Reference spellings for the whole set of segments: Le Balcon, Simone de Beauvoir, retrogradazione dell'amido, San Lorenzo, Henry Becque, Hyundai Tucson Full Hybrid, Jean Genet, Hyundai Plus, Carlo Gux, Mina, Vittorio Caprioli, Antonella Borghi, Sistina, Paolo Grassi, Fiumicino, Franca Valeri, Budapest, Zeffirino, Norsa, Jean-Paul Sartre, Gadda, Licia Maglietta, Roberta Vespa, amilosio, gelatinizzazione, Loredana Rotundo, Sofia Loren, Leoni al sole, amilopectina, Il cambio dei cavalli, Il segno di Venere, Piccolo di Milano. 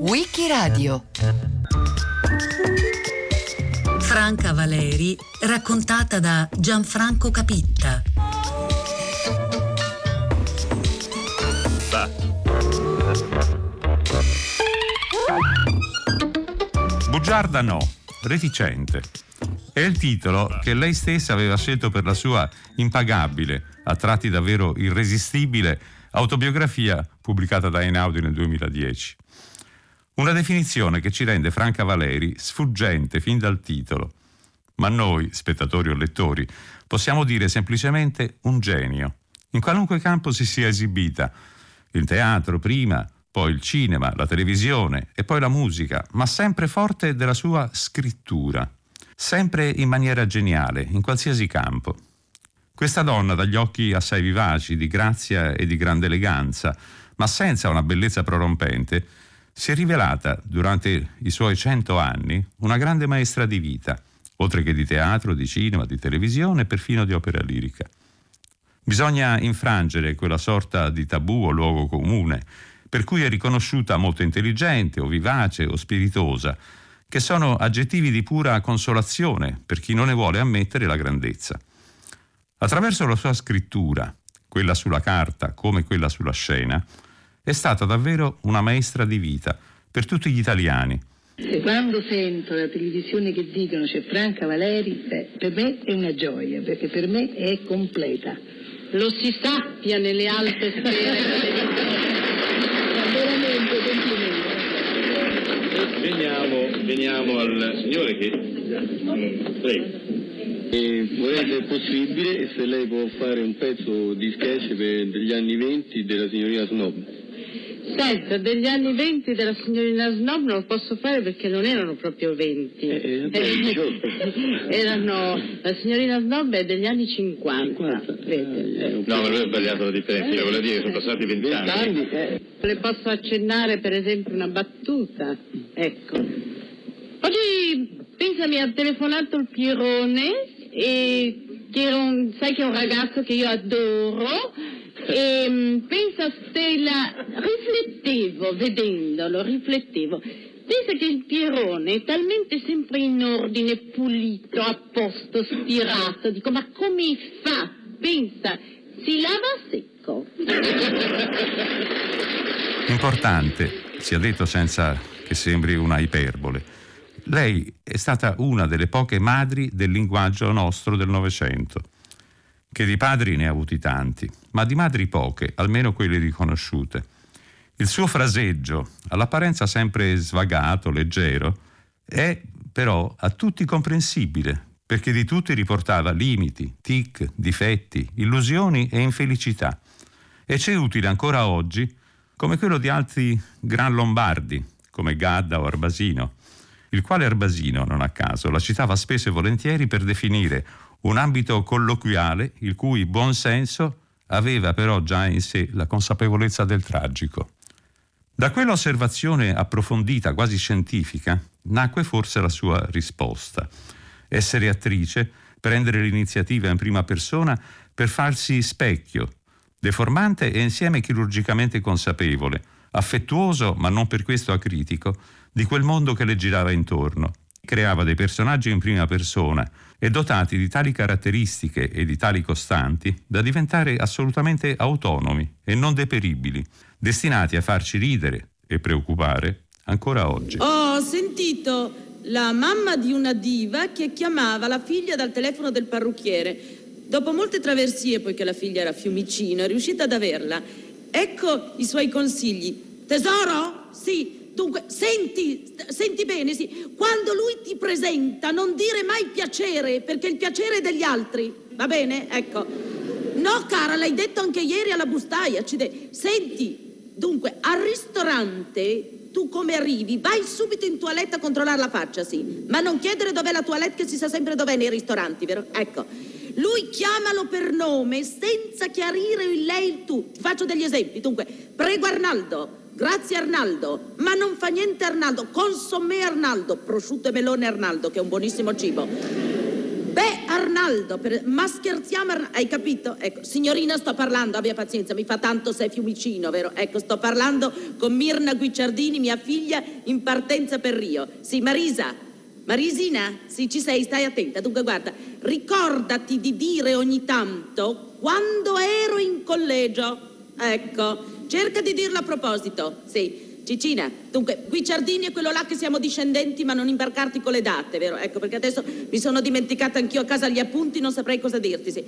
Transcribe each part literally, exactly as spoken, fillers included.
Wikiradio. Franca Valeri, raccontata da Gianfranco Capitta. Bugiarda no, reticente. È il titolo che lei stessa aveva scelto per la sua impagabile, a tratti davvero irresistibile, autobiografia pubblicata da Einaudi nel duemiladieci. Una definizione che ci rende Franca Valeri sfuggente fin dal titolo. Ma noi, spettatori o lettori, possiamo dire semplicemente un genio, in qualunque campo si sia esibita. Il teatro prima, poi il cinema, la televisione e poi la musica, ma sempre forte della sua scrittura, sempre in maniera geniale, in qualsiasi campo. Questa donna dagli occhi assai vivaci, di grazia e di grande eleganza, ma senza una bellezza prorompente, si è rivelata, durante i suoi cento anni, una grande maestra di vita, oltre che di teatro, di cinema, di televisione e perfino di opera lirica. Bisogna infrangere quella sorta di tabù o luogo comune, per cui è riconosciuta molto intelligente o vivace o spiritosa, che sono aggettivi di pura consolazione per chi non ne vuole ammettere la grandezza. Attraverso la sua scrittura, quella sulla carta come quella sulla scena, è stata davvero una maestra di vita per tutti gli italiani. E quando sento la televisione che dicono c'è Franca Valeri, beh, per me è una gioia, perché per me è completa. Lo si sappia nelle alte sfere della televisione. Veramente complimenti. Veniamo, veniamo al signore che... Prego. E vorrei, se è possibile, se lei può fare un pezzo di sketch per degli anni venti della signorina Snob. Senta, degli anni venti della signorina Snob non lo posso fare perché non erano proprio venti. Eh, eh, erano, la signorina Snob è degli anni cinquanta. cinquanta. Eh, no, ma lui ha sbagliato la differenza, eh, volevo dire che sono passati venti anni. anni eh. Le posso accennare per esempio una battuta? Ecco. Oggi, pensa, mi ha telefonato il Pierone, e che era un, sai che è un ragazzo che io adoro. E pensa, Stella, riflettevo, vedendolo, riflettevo, pensa che il Pierone è talmente sempre in ordine, pulito, a posto, stirato, dico, ma come fa? Pensa, si lava a secco. Importante, sia detto senza che sembri una iperbole, lei è stata una delle poche madri del linguaggio nostro del Novecento, che di padri ne ha avuti tanti, ma di madri poche, almeno quelle riconosciute. Il suo fraseggio, all'apparenza sempre svagato, leggero, è però a tutti comprensibile, perché di tutti riportava limiti, tic, difetti, illusioni e infelicità. E c'è utile ancora oggi, come quello di altri gran lombardi, come Gadda o Arbasino, il quale Arbasino, non a caso, la citava spesso e volentieri per definire un ambito colloquiale il cui buon senso aveva però già in sé la consapevolezza del tragico. Da quell'osservazione approfondita, quasi scientifica, nacque forse la sua risposta. Essere attrice, prendere l'iniziativa in prima persona per farsi specchio, deformante e insieme chirurgicamente consapevole, affettuoso ma non per questo acritico, di quel mondo che le girava intorno. Creava dei personaggi in prima persona e dotati di tali caratteristiche e di tali costanti da diventare assolutamente autonomi e non deperibili, destinati a farci ridere e preoccupare ancora oggi. Ho sentito la mamma di una diva che chiamava la figlia dal telefono del parrucchiere. Dopo molte traversie, poiché la figlia era a Fiumicino, è riuscita ad averla. Ecco i suoi consigli. Tesoro? Sì. Dunque, senti, senti bene, sì. Quando lui ti presenta, non dire mai piacere, perché il piacere è degli altri, va bene? Ecco. No, cara, l'hai detto anche ieri alla bustaia. De... Senti, dunque, al ristorante, tu come arrivi, vai subito in toilette a controllare la faccia, sì. Ma non chiedere dov'è la toilette, che si sa sempre dov'è nei ristoranti, vero? Ecco. Lui chiamalo per nome, senza chiarire il lei il tu. Ti faccio degli esempi, dunque. Prego Arnaldo. Grazie Arnaldo, ma non fa niente Arnaldo, consommé Arnaldo, prosciutto e melone Arnaldo, che è un buonissimo cibo. Beh, Arnaldo, per... ma scherziamo, Arnaldo. Hai capito? Ecco, signorina, sto parlando, abbia pazienza, mi fa tanto se è Fiumicino, vero? Ecco, sto parlando con Mirna Guicciardini, mia figlia, in partenza per Rio. Sì, Marisa. Marisina, sì, ci sei, stai attenta. Dunque, guarda, ricordati di dire ogni tanto quando ero in collegio. Ecco, cerca di dirlo a proposito, sì. Cicina, dunque, Guicciardini è quello là che siamo discendenti, ma non imbarcarti con le date, vero? Ecco, perché adesso mi sono dimenticata anch'io a casa gli appunti, non saprei cosa dirti, sì.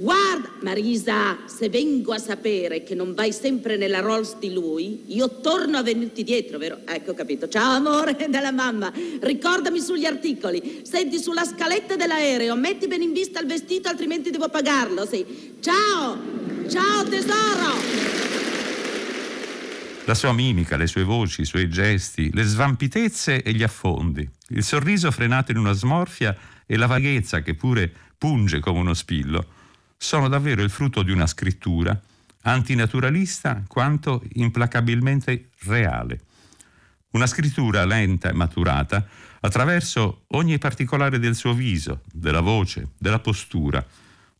Guarda, Marisa, se vengo a sapere che non vai sempre nella Rolls di lui, io torno a venirti dietro, vero? Ecco, capito. Ciao, amore della mamma, ricordami sugli articoli, senti sulla scaletta dell'aereo, metti bene in vista il vestito, altrimenti devo pagarlo, sì. Ciao, ciao tesoro! La sua mimica, le sue voci, i suoi gesti, le svampitezze e gli affondi, il sorriso frenato in una smorfia e la vaghezza che pure punge come uno spillo, sono davvero il frutto di una scrittura antinaturalista quanto implacabilmente reale. Una scrittura lenta e maturata attraverso ogni particolare del suo viso, della voce, della postura,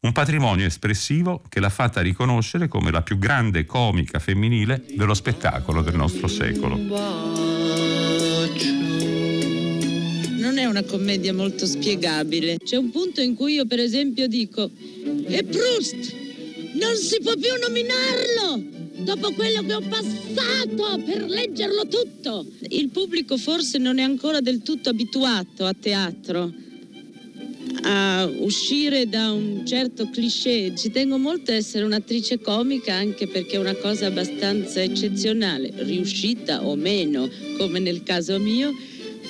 un patrimonio espressivo che l'ha fatta riconoscere come la più grande comica femminile dello spettacolo del nostro secolo. Non è una commedia molto spiegabile. C'è un punto in cui io, per esempio, dico: e Proust, non si può più nominarlo! Dopo quello che ho passato per leggerlo tutto! Il pubblico forse non è ancora del tutto abituato a teatro, a uscire da un certo cliché. Ci tengo molto a essere un'attrice comica, anche perché è una cosa abbastanza eccezionale, riuscita o meno, come nel caso mio,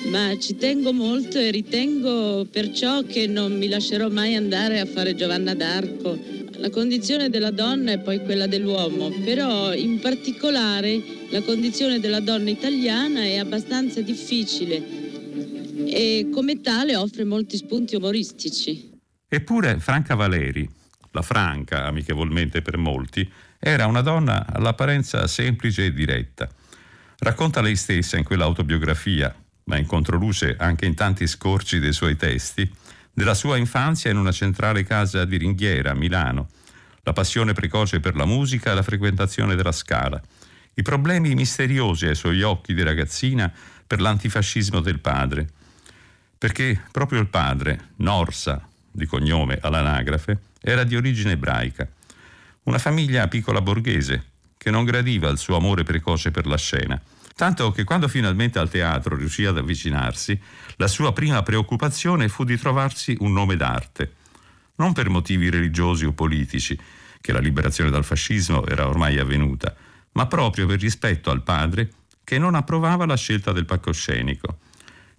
ma ci tengo molto e ritengo perciò che non mi lascerò mai andare a fare Giovanna d'Arco. La condizione della donna è poi quella dell'uomo, però in particolare la condizione della donna italiana è abbastanza difficile e come tale offre molti spunti umoristici. Eppure Franca Valeri, la Franca amichevolmente per molti, era una donna all'apparenza semplice e diretta. Racconta lei stessa in quell'autobiografia, ma in controluce anche in tanti scorci dei suoi testi, della sua infanzia in una centrale casa di Ringhiera a Milano, la passione precoce per la musica e la frequentazione della Scala, i problemi misteriosi ai suoi occhi di ragazzina per l'antifascismo del padre. Perché proprio il padre, Norsa, di cognome all'anagrafe, era di origine ebraica. Una famiglia piccola borghese che non gradiva il suo amore precoce per la scena. Tanto che quando finalmente al teatro riuscì ad avvicinarsi, la sua prima preoccupazione fu di trovarsi un nome d'arte. Non per motivi religiosi o politici, che la liberazione dal fascismo era ormai avvenuta, ma proprio per rispetto al padre che non approvava la scelta del palcoscenico.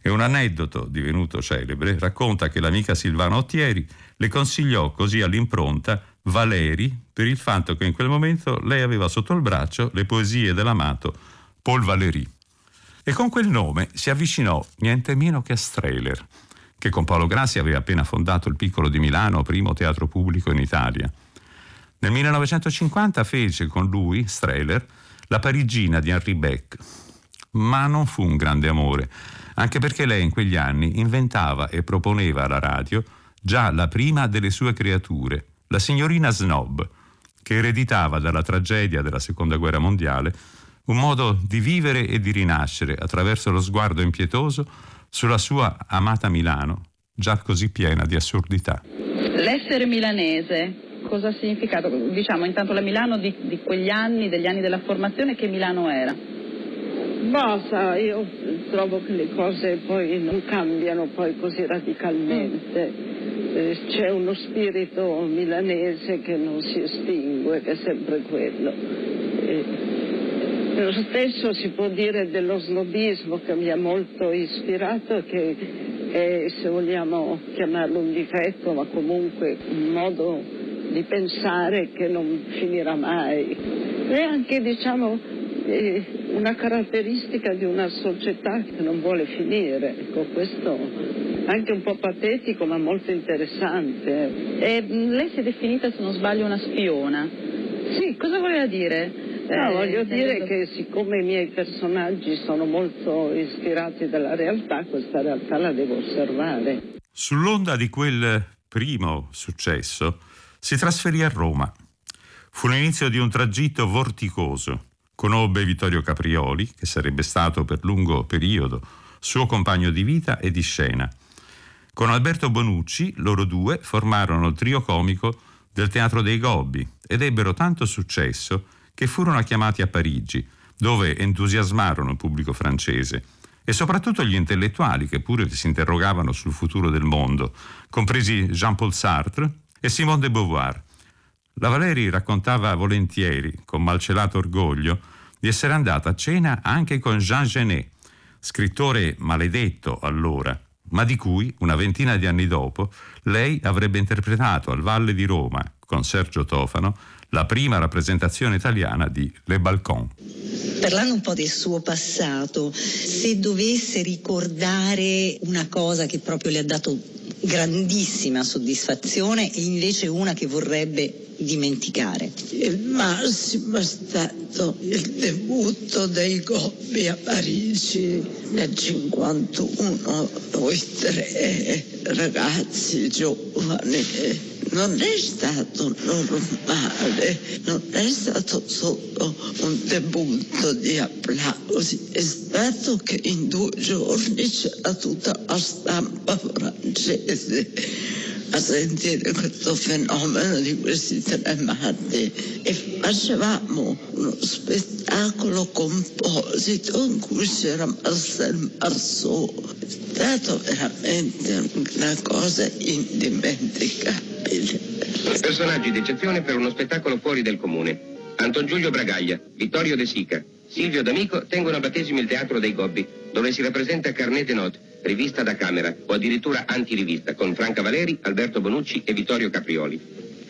E un aneddoto divenuto celebre racconta che l'amica Silvana Ottieri le consigliò così all'impronta Valeri per il fatto che in quel momento lei aveva sotto il braccio le poesie dell'amato Paul Valéry. E con quel nome si avvicinò niente meno che a Strehler, che con Paolo Grassi aveva appena fondato il Piccolo di Milano, primo teatro pubblico in Italia. Nel millenovecentocinquanta fece con lui, Strehler, la parigina di Henry Becque, ma non fu un grande amore, anche perché lei in quegli anni inventava e proponeva alla radio già la prima delle sue creature, la signorina Snob, che ereditava dalla tragedia della Seconda Guerra Mondiale un modo di vivere e di rinascere attraverso lo sguardo impietoso sulla sua amata Milano, già così piena di assurdità. L'essere milanese cosa ha significato? Diciamo intanto la Milano di, di quegli anni, degli anni della formazione, che Milano era? Ma sa, io trovo che le cose poi non cambiano poi così radicalmente, eh, c'è uno spirito milanese che non si estingue, che è sempre quello. Eh, lo stesso si può dire dello snobismo, che mi ha molto ispirato e che è, se vogliamo chiamarlo un difetto, ma comunque un modo di pensare che non finirà mai. E anche, diciamo, una caratteristica di una società che non vuole finire, ecco, questo anche un po' patetico ma molto interessante. E lei si è definita, se non sbaglio, una spiona. Sì, cosa voleva dire? No, eh, voglio dire detto... che siccome i miei personaggi sono molto ispirati dalla realtà, questa realtà la devo osservare. Sull'onda di quel primo successo, si trasferì a Roma. Fu l'inizio di un tragitto vorticoso. Conobbe Vittorio Caprioli, che sarebbe stato per lungo periodo suo compagno di vita e di scena. Con Alberto Bonucci, loro due formarono il trio comico del Teatro dei Gobbi ed ebbero tanto successo che furono chiamati a Parigi, dove entusiasmarono il pubblico francese e soprattutto gli intellettuali, che pure si interrogavano sul futuro del mondo, compresi Jean-Paul Sartre e Simone de Beauvoir. La Valeri raccontava volentieri, con malcelato orgoglio, di essere andata a cena anche con Jean Genet, scrittore maledetto allora, ma di cui, una ventina di anni dopo, lei avrebbe interpretato al Valle di Roma, con Sergio Tofano, la prima rappresentazione italiana di Le Balcon. Parlando un po' del suo passato, se dovesse ricordare una cosa che proprio le ha dato grandissima soddisfazione e invece una che vorrebbe dimenticare. Il massimo è stato il debutto dei Gobbi a Parigi nel cinquantuno, noi tre ragazzi giovani. Non è stato normale, non è stato solo un debutto di applausi, è stato che in due giorni c'era tutta la stampa francese a sentire questo fenomeno di questi tre matti, e facevamo uno spettacolo composito in cui c'era Marcello Marceau. È stata veramente una cosa indimenticabile. Personaggi d'eccezione per uno spettacolo fuori del comune. Anton Giulio Bragaglia, Vittorio De Sica, Silvio D'Amico tengono a battesimo il Teatro dei Gobbi, dove si rappresenta Carnet de Note, rivista da camera o addirittura antirivista, con Franca Valeri, Alberto Bonucci e Vittorio Caprioli.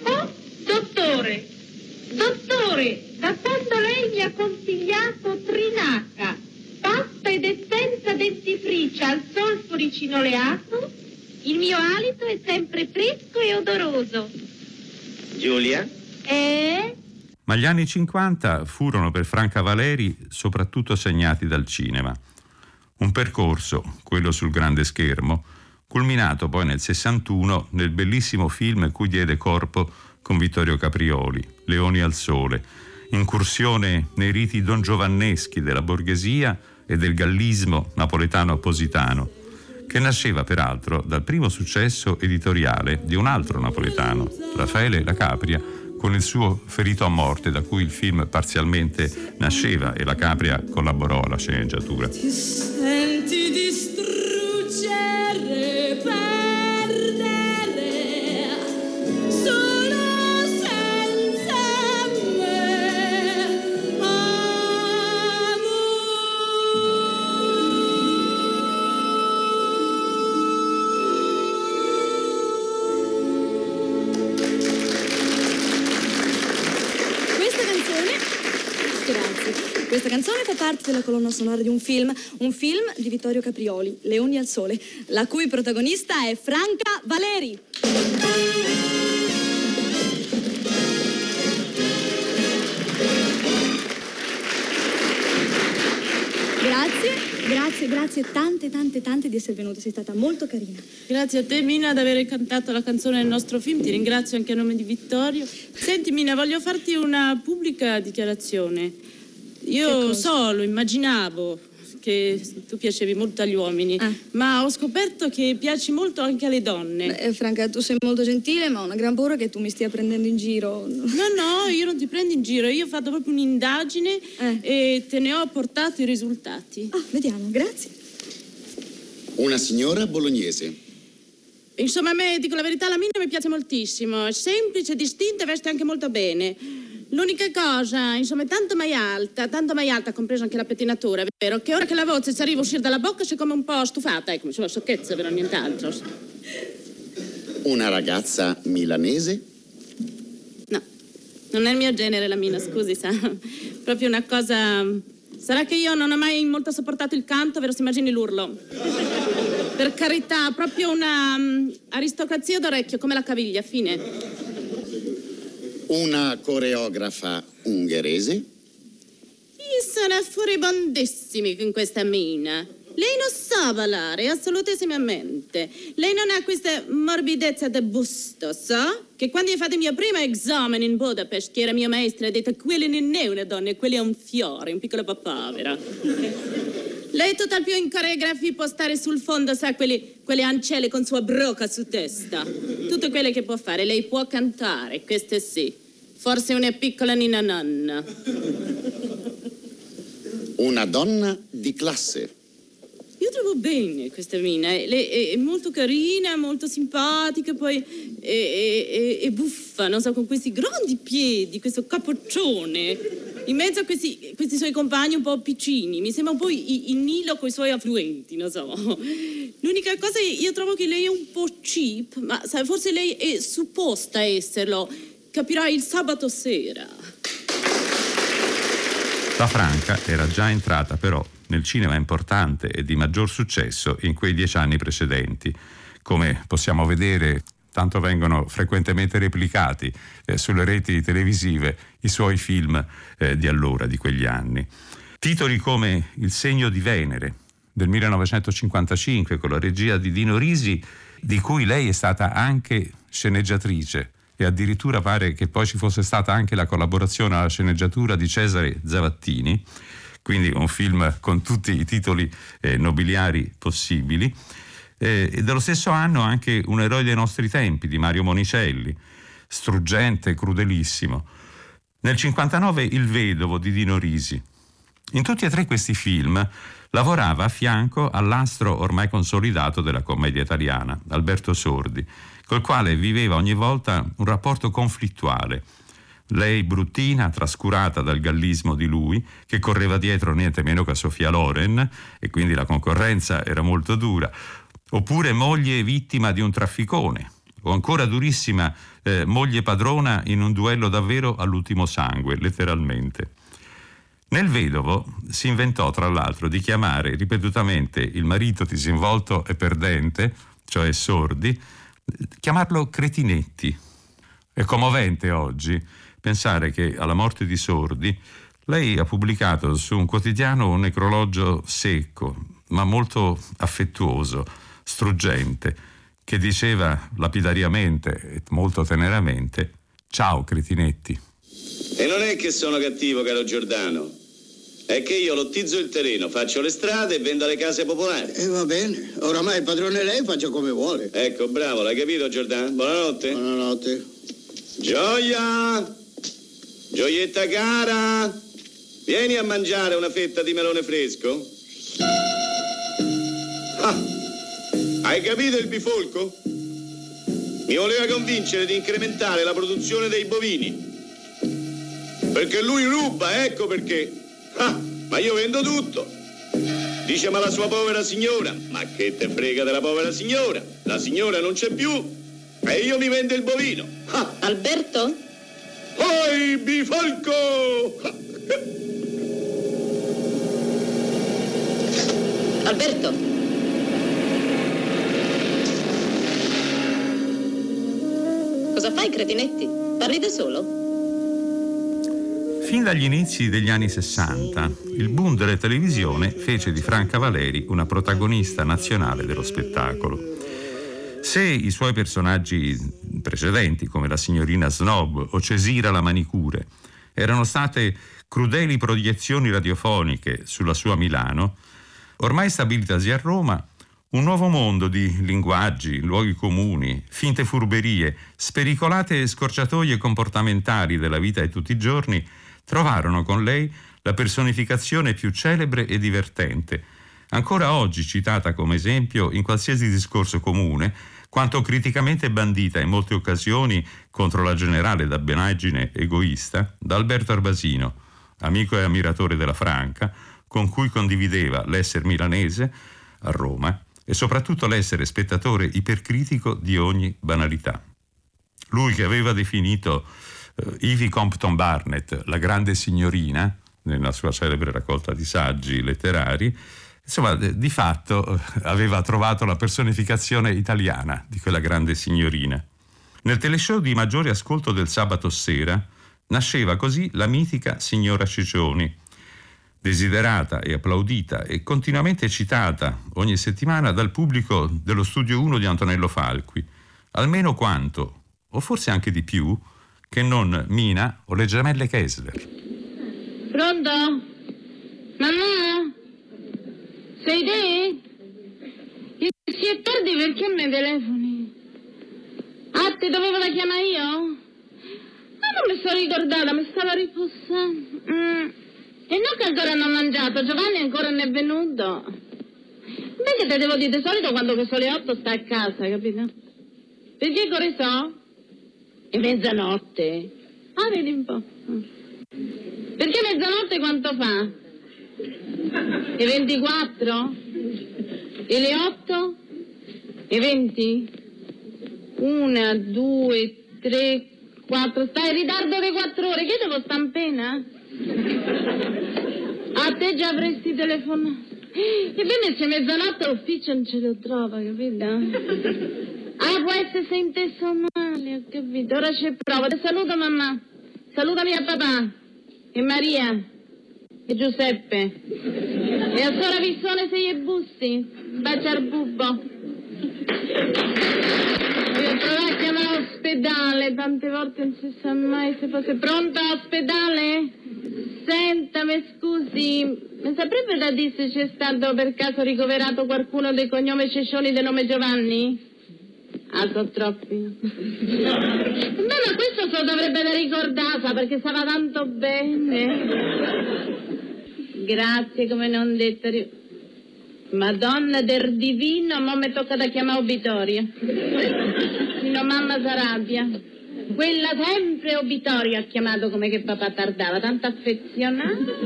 Oh, dottore, dottore, da quando lei mi ha consigliato Trinaca, pasta ed essenza dentifricia al solfuricino leato, il mio alito è sempre fresco e odoroso. Giulia? Eh? Ma gli anni cinquanta furono per Franca Valeri soprattutto segnati dal cinema. Un percorso, quello sul grande schermo, culminato poi nel sessantuno nel bellissimo film cui diede corpo con Vittorio Caprioli, Leoni al sole, incursione nei riti dongiovanneschi della borghesia e del gallismo napoletano-positano, che nasceva peraltro dal primo successo editoriale di un altro napoletano, Raffaele La Capria, con il suo Ferito a morte, da cui il film parzialmente nasceva, e La Capria collaborò alla sceneggiatura. Ti senti distruggere, perdere, solo senza me, amore. Grazie. Questa canzone fa parte della colonna sonora di un film, un film di Vittorio Caprioli, Leoni al sole, la cui protagonista è Franca Valeri. Grazie. Grazie, grazie tante, tante, tante di essere venuta, sei stata molto carina. Grazie a te, Mina, ad aver cantato la canzone del nostro film, ti ringrazio anche a nome di Vittorio. Senti, Mina, voglio farti una pubblica dichiarazione. Io solo immaginavo che tu piacevi molto agli uomini, ah. ma ho scoperto che piaci molto anche alle donne. Beh, Franca, tu sei molto gentile, ma ho una gran paura che tu mi stia prendendo in giro. No, no, io non ti prendo in giro, io ho fatto proprio un'indagine eh. e te ne ho portato i risultati. Ah, vediamo, grazie. Una signora bolognese. Insomma, a me, dico la verità, la Mina mi piace moltissimo, è semplice, distinta e veste anche molto bene. L'unica cosa, insomma, è tanto mai alta, tanto mai alta, compresa anche la pettinatura, vero? Che ora che la voce ci arriva a uscire dalla bocca, sei come un po' stufata, ecco, sulla sciocchezza, vero? Nient'altro. Una ragazza milanese? No, non è il mio genere la Mina, scusi, sa. Proprio una cosa... Sarà che io non ho mai molto sopportato il canto, vero? Si immagini l'urlo. Per carità, proprio una um, aristocrazia d'orecchio, come la caviglia, fine. Una coreografa ungherese? Io sono fuoribondissimi con questa Mina. Lei non sa parlare assolutissimamente. Lei non ha questa morbidezza di busto, sa? Che quando ho fatto il mio primo esame in Budapest, che era mio maestro, ha detto: quello non è una donna, quello è un fiore, un piccolo papavero. Lei tutt'al più in coreografia può stare sul fondo, sa, quelli, quelle ancelle con sua brocca su testa. Tutto quello che può fare. Lei può cantare, questo sì. Forse una piccola ninna nonna. Una donna di classe. Io trovo bene questa Mina, è, è, è molto carina, molto simpatica, poi è, è, è, è buffa, non so, con questi grandi piedi, questo capoccione, in mezzo a questi, questi suoi compagni un po' piccini, mi sembra un po' il, il Nilo con i suoi affluenti, non so. L'unica cosa, io trovo che lei è un po' cheap, ma sai, forse lei è supposta esserlo, capirai il sabato sera. La Franca era già entrata però nel cinema importante e di maggior successo in quei dieci anni precedenti. Come possiamo vedere, tanto vengono frequentemente replicati eh, sulle reti televisive i suoi film eh, di allora, di quegli anni. Titoli come Il segno di Venere del millenovecentocinquantacinque con la regia di Dino Risi, di cui lei è stata anche sceneggiatrice, e addirittura pare che poi ci fosse stata anche la collaborazione alla sceneggiatura di Cesare Zavattini, quindi un film con tutti i titoli eh, nobiliari possibili, eh, e dello stesso anno anche Un eroe dei nostri tempi di Mario Monicelli, struggente, crudelissimo. Nel cinquantanove Il vedovo di Dino Risi. In tutti e tre questi film lavorava a fianco all'astro ormai consolidato della commedia italiana, Alberto Sordi, col quale viveva ogni volta un rapporto conflittuale. Lei bruttina, trascurata dal gallismo di lui, che correva dietro niente meno che a Sofia Loren, e quindi la concorrenza era molto dura, oppure moglie vittima di un trafficone, o ancora durissima eh, moglie padrona in un duello davvero all'ultimo sangue, letteralmente. Nel vedovo si inventò tra l'altro di chiamare ripetutamente il marito disinvolto e perdente, cioè Sordi, chiamarlo Cretinetti. È commovente oggi pensare che alla morte di Sordi lei ha pubblicato su un quotidiano un necrologio secco, ma molto affettuoso, struggente, che diceva lapidariamente e molto teneramente: ciao Cretinetti. E non è che sono cattivo, caro Giordano, è che io lottizzo il terreno, faccio le strade e vendo le case popolari. E eh, va bene, oramai è padrone lei, faccia come vuole. Ecco, bravo, l'hai capito Giordano? Buonanotte. Buonanotte. Gioia! Gioietta cara, vieni a mangiare una fetta di melone fresco? Ah, hai capito il bifolco? Mi voleva convincere di incrementare la produzione dei bovini. Perché lui ruba, ecco perché. Ah, ma io vendo tutto. Dice: ma la sua povera signora. Ma che te frega della povera signora? La signora non c'è più e io mi vendo il bovino. Ah. Alberto? Poi bifolco! Alberto! Cosa fai, Cretinetti? Parli da solo? Fin dagli inizi degli anni sessanta, il boom della televisione fece di Franca Valeri una protagonista nazionale dello spettacolo. Se i suoi personaggi precedenti, come la signorina Snob o Cesira la manicure, erano state crudeli proiezioni radiofoniche sulla sua Milano, ormai stabilitasi a Roma, un nuovo mondo di linguaggi, luoghi comuni, finte furberie, spericolate scorciatoie comportamentali della vita di tutti i giorni, trovarono con lei la personificazione più celebre e divertente, ancora oggi citata come esempio in qualsiasi discorso comune, quanto criticamente bandita in molte occasioni contro la generale dabbenaggine egoista da Alberto Arbasino, amico e ammiratore della Franca, con cui condivideva l'essere milanese a Roma e soprattutto l'essere spettatore ipercritico di ogni banalità. Lui che aveva definito eh, Ivy Compton Barnett la grande signorina nella sua celebre raccolta di saggi letterari, insomma, di fatto aveva trovato la personificazione italiana di quella grande signorina. Nel teleshow di maggiore ascolto del sabato sera nasceva così la mitica signora Ciccioni, desiderata e applaudita e continuamente citata ogni settimana dal pubblico dello Studio uno di Antonello Falqui, almeno quanto, o forse anche di più, che non Mina o le gemelle Kessler. Pronto? Mamma? Sei te? Si è tardi, perché mi telefoni? Ah, te dovevo la chiamare io? Ah, non mi sono ricordata, mi stava ripossando. Mm. E non che ancora non ho mangiato, Giovanni ancora non è venuto. Invece te devo dire, di solito quando che sono le otto sta a casa, capito? Perché ore so? È mezzanotte. Ah, vedi un po'. Perché mezzanotte quanto fa? E ventiquattro? E le otto? E venti? Una, due, tre, quattro. Stai in ritardo di quattro ore. Che devo sta in pena? A te già avresti telefonato. E bene, se mezzanotte l'ufficio non ce lo trova, capito? Ah, può essere se in te sono male, ho capito. Ora c'è prova. Ti saluto, mamma. Salutami a papà. E Maria. E Giuseppe. E a Sora Vissone se gli bussi. Bacia al bubo. Devo provare a chiamare ospedale, tante volte non si sa mai se fosse pronta ospedale. Senta, mi scusi, mi saprebbe da dire se c'è stato per caso ricoverato qualcuno del cognome Cescioni del nome Giovanni? Ah, sono troppi. Beh, ma questo se lo dovrebbe da ricordarsa perché stava tanto bene. Grazie, come non detto. Madonna del divino, mo mi tocca da chiamare Vittorio. No, mamma s'arrabbia. Quella sempre Vittorio ha chiamato, come che papà tardava, tanto affezionato.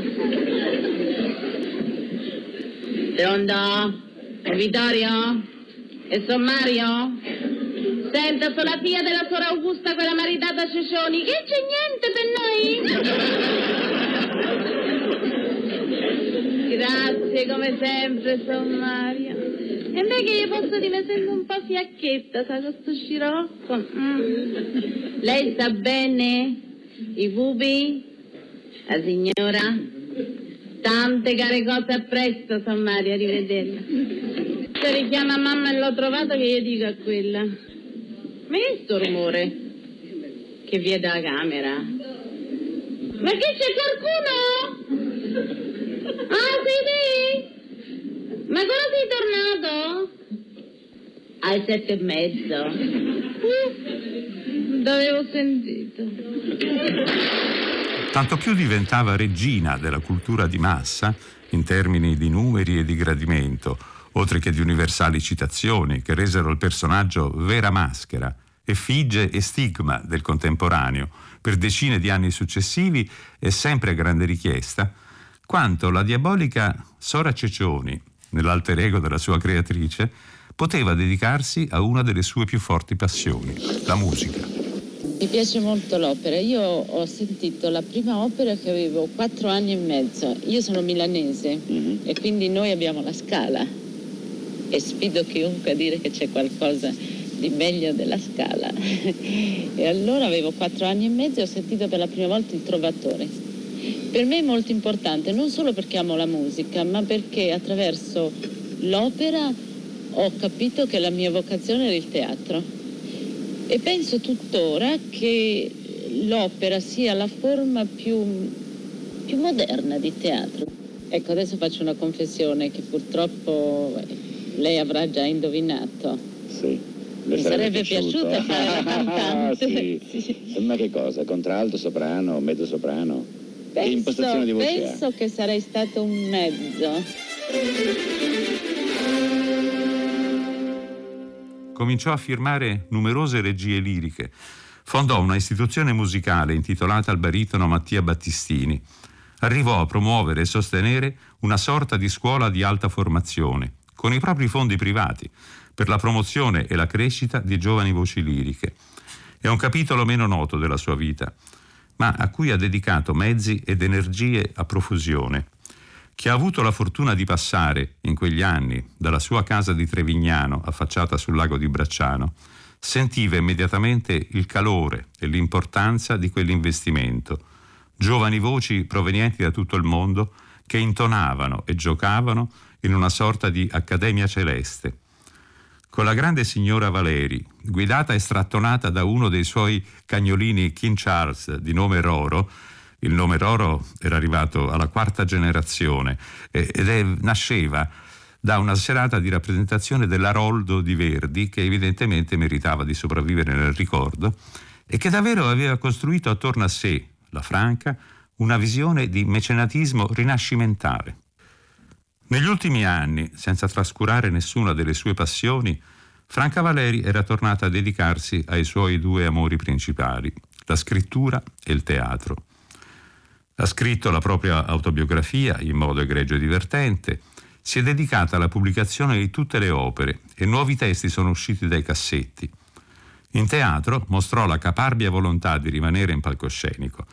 Pronto? È Vittorio? E son Mario? Senta, sono la figlia della sora Augusta, quella maritata Cescioni. Che c'è niente per noi? Grazie, come sempre, son Mario. E me che io posso dire, sento un po' fiacchetta, sa, con sto scirocco. Mm. Lei sta bene? I pupi? La signora? Tante care cose, a presto, son Mario, arrivederla. Se richiama mamma e l'ho trovata, che io dico a quella. Ma che è sto rumore? Che viene dalla camera? Ma che c'è qualcuno? Ah, sei te? Ma quando sei tornato? Alle sette e mezzo. Uh, L'avevo sentito. Tanto più diventava regina della cultura di massa, in termini di numeri e di gradimento, oltre che di universali citazioni che resero il personaggio vera maschera, effigie e stigma del contemporaneo, per decine di anni successivi e sempre a grande richiesta, quanto la diabolica Sora Ceccioni, nell'alter ego della sua creatrice, poteva dedicarsi a una delle sue più forti passioni, la musica. Mi piace molto l'opera. Io ho sentito la prima opera che avevo quattro anni e mezzo. Io sono milanese, mm-hmm. e quindi noi abbiamo la Scala. E sfido chiunque a dire che c'è qualcosa di meglio della Scala. E allora avevo quattro anni e mezzo e ho sentito per la prima volta Il Trovatore. Per me è molto importante, non solo perché amo la musica, ma perché attraverso l'opera ho capito che la mia vocazione era il teatro. E penso tuttora che l'opera sia la forma più, più moderna di teatro. Ecco, adesso faccio una confessione che purtroppo lei avrà già indovinato. Sì. Mi sarebbe, sarebbe piaciuta fare la cantante. Sì. Sì. Ma che cosa? Contralto, soprano, mezzo soprano? Penso, penso che sarei stato un mezzo. Cominciò a firmare numerose regie liriche. Fondò una istituzione musicale intitolata al baritono Mattia Battistini. Arrivò a promuovere e sostenere una sorta di scuola di alta formazione, con i propri fondi privati, per la promozione e la crescita di giovani voci liriche. È un capitolo meno noto della sua vita, ma a cui ha dedicato mezzi ed energie a profusione. Chi ha avuto la fortuna di passare, in quegli anni, dalla sua casa di Trevignano, affacciata sul lago di Bracciano, sentiva immediatamente il calore e l'importanza di quell'investimento. Giovani voci provenienti da tutto il mondo che intonavano e giocavano in una sorta di accademia celeste. Con la grande signora Valeri, guidata e strattonata da uno dei suoi cagnolini King Charles di nome Roro, il nome Roro era arrivato alla quarta generazione ed è, nasceva da una serata di rappresentazione dell'Aroldo di Verdi, che evidentemente meritava di sopravvivere nel ricordo e che davvero aveva costruito attorno a sé, la Franca, una visione di mecenatismo rinascimentale. Negli ultimi anni, senza trascurare nessuna delle sue passioni, Franca Valeri era tornata a dedicarsi ai suoi due amori principali, la scrittura e il teatro. Ha scritto la propria autobiografia in modo egregio e divertente, si è dedicata alla pubblicazione di tutte le opere e nuovi testi sono usciti dai cassetti. In teatro mostrò la caparbia volontà di rimanere in palcoscenico.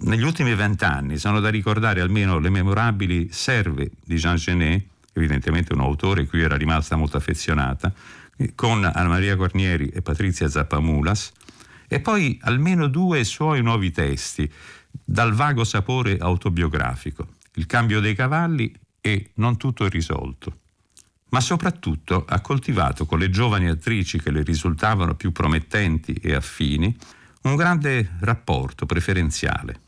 Negli ultimi vent'anni sono da ricordare almeno le memorabili Serve di Jean Genet, evidentemente un autore cui era rimasta molto affezionata, con Anna Maria Guarnieri e Patrizia Zappamulas, e poi almeno due suoi nuovi testi, dal vago sapore autobiografico, Il cambio dei cavalli e Non tutto è risolto. Ma soprattutto ha coltivato con le giovani attrici che le risultavano più promettenti e affini un grande rapporto preferenziale.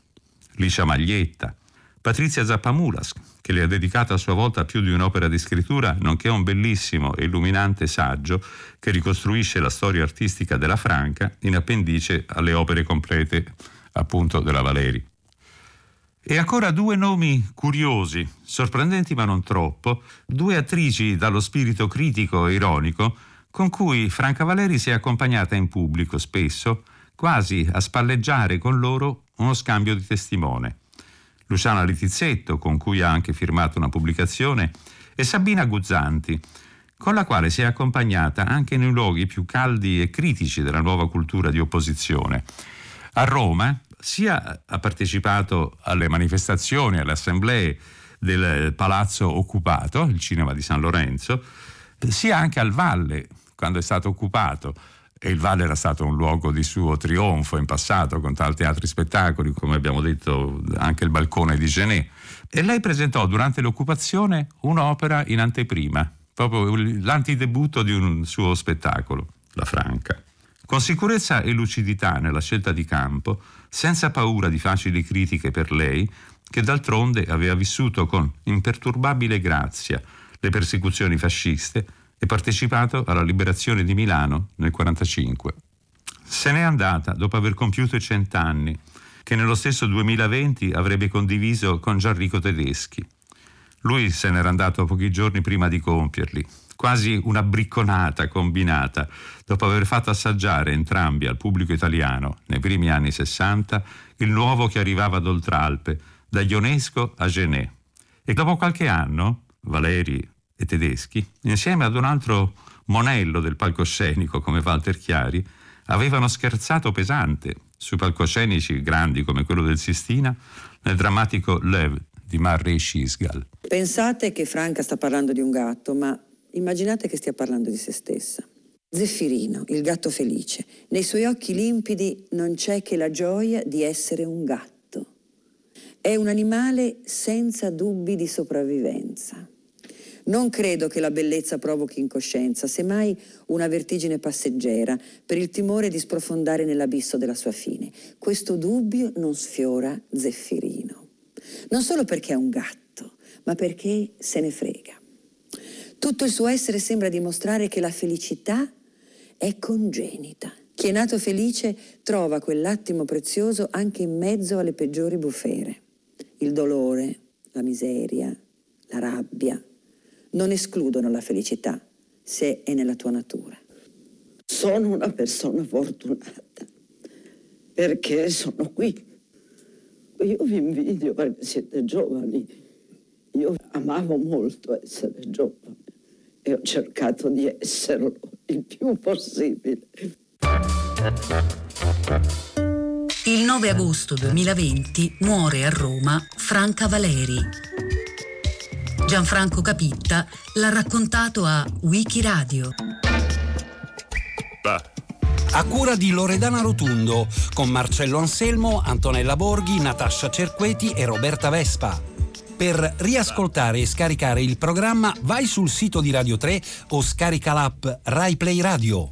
Licia Maglietta, Patrizia Zappamulas, che le ha dedicato a sua volta più di un'opera di scrittura, nonché un bellissimo e illuminante saggio che ricostruisce la storia artistica della Franca in appendice alle opere complete appunto della Valeri. E ancora due nomi curiosi, sorprendenti ma non troppo, due attrici dallo spirito critico e ironico con cui Franca Valeri si è accompagnata in pubblico spesso, quasi a spalleggiare con loro uno scambio di testimone. Luciana Litizzetto, con cui ha anche firmato una pubblicazione, e Sabina Guzzanti, con la quale si è accompagnata anche nei luoghi più caldi e critici della nuova cultura di opposizione. A Roma sia ha partecipato alle manifestazioni, alle assemblee del Palazzo Occupato, il cinema di San Lorenzo, sia anche al Valle, quando è stato occupato. E il Valle era stato un luogo di suo trionfo in passato, con tanti altri spettacoli, come abbiamo detto anche il Balcone di Genet. E lei presentò durante l'occupazione un'opera in anteprima, proprio l'antidebutto di un suo spettacolo, La Franca. Con sicurezza e lucidità nella scelta di campo, senza paura di facili critiche per lei, che d'altronde aveva vissuto con imperturbabile grazia le persecuzioni fasciste e partecipato alla liberazione di Milano nel quarantacinque. Se n'è andata dopo aver compiuto i cent'anni, che nello stesso duemilaventi avrebbe condiviso con Gianrico Tedeschi. Lui se n'era andato pochi giorni prima di compierli, quasi una bricconata combinata, dopo aver fatto assaggiare entrambi al pubblico italiano, nei primi anni sessanta, il nuovo che arrivava d'Oltralpe, da Ionesco a Genet. E dopo qualche anno, Valeri e Tedeschi, insieme ad un altro monello del palcoscenico come Walter Chiari, avevano scherzato pesante sui palcoscenici grandi come quello del Sistina nel drammatico L'Œuvre di Murray Sisgal. Pensate che Franca sta parlando di un gatto, ma immaginate che stia parlando di se stessa. Zeffirino, il gatto felice, nei suoi occhi limpidi non c'è che la gioia di essere un gatto. È un animale senza dubbi di sopravvivenza. Non credo che la bellezza provochi incoscienza, semmai una vertigine passeggera per il timore di sprofondare nell'abisso della sua fine. Questo dubbio non sfiora Zeffirino. Non solo perché è un gatto, ma perché se ne frega. Tutto il suo essere sembra dimostrare che la felicità è congenita. Chi è nato felice trova quell'attimo prezioso anche in mezzo alle peggiori bufere. Il dolore, la miseria, la rabbia non escludono la felicità, se è nella tua natura. Sono una persona fortunata, perché sono qui. Io vi invidio perché siete giovani. Io amavo molto essere giovane e ho cercato di esserlo il più possibile. Il nove agosto duemilaventi muore a Roma Franca Valeri. Gianfranco Capitta l'ha raccontato a Wikiradio. A cura di Loredana Rotundo, con Marcello Anselmo, Antonella Borghi, Natascia Cerqueti e Roberta Vespa. Per riascoltare e scaricare il programma vai sul sito di Radio tre o scarica l'app RaiPlay Radio.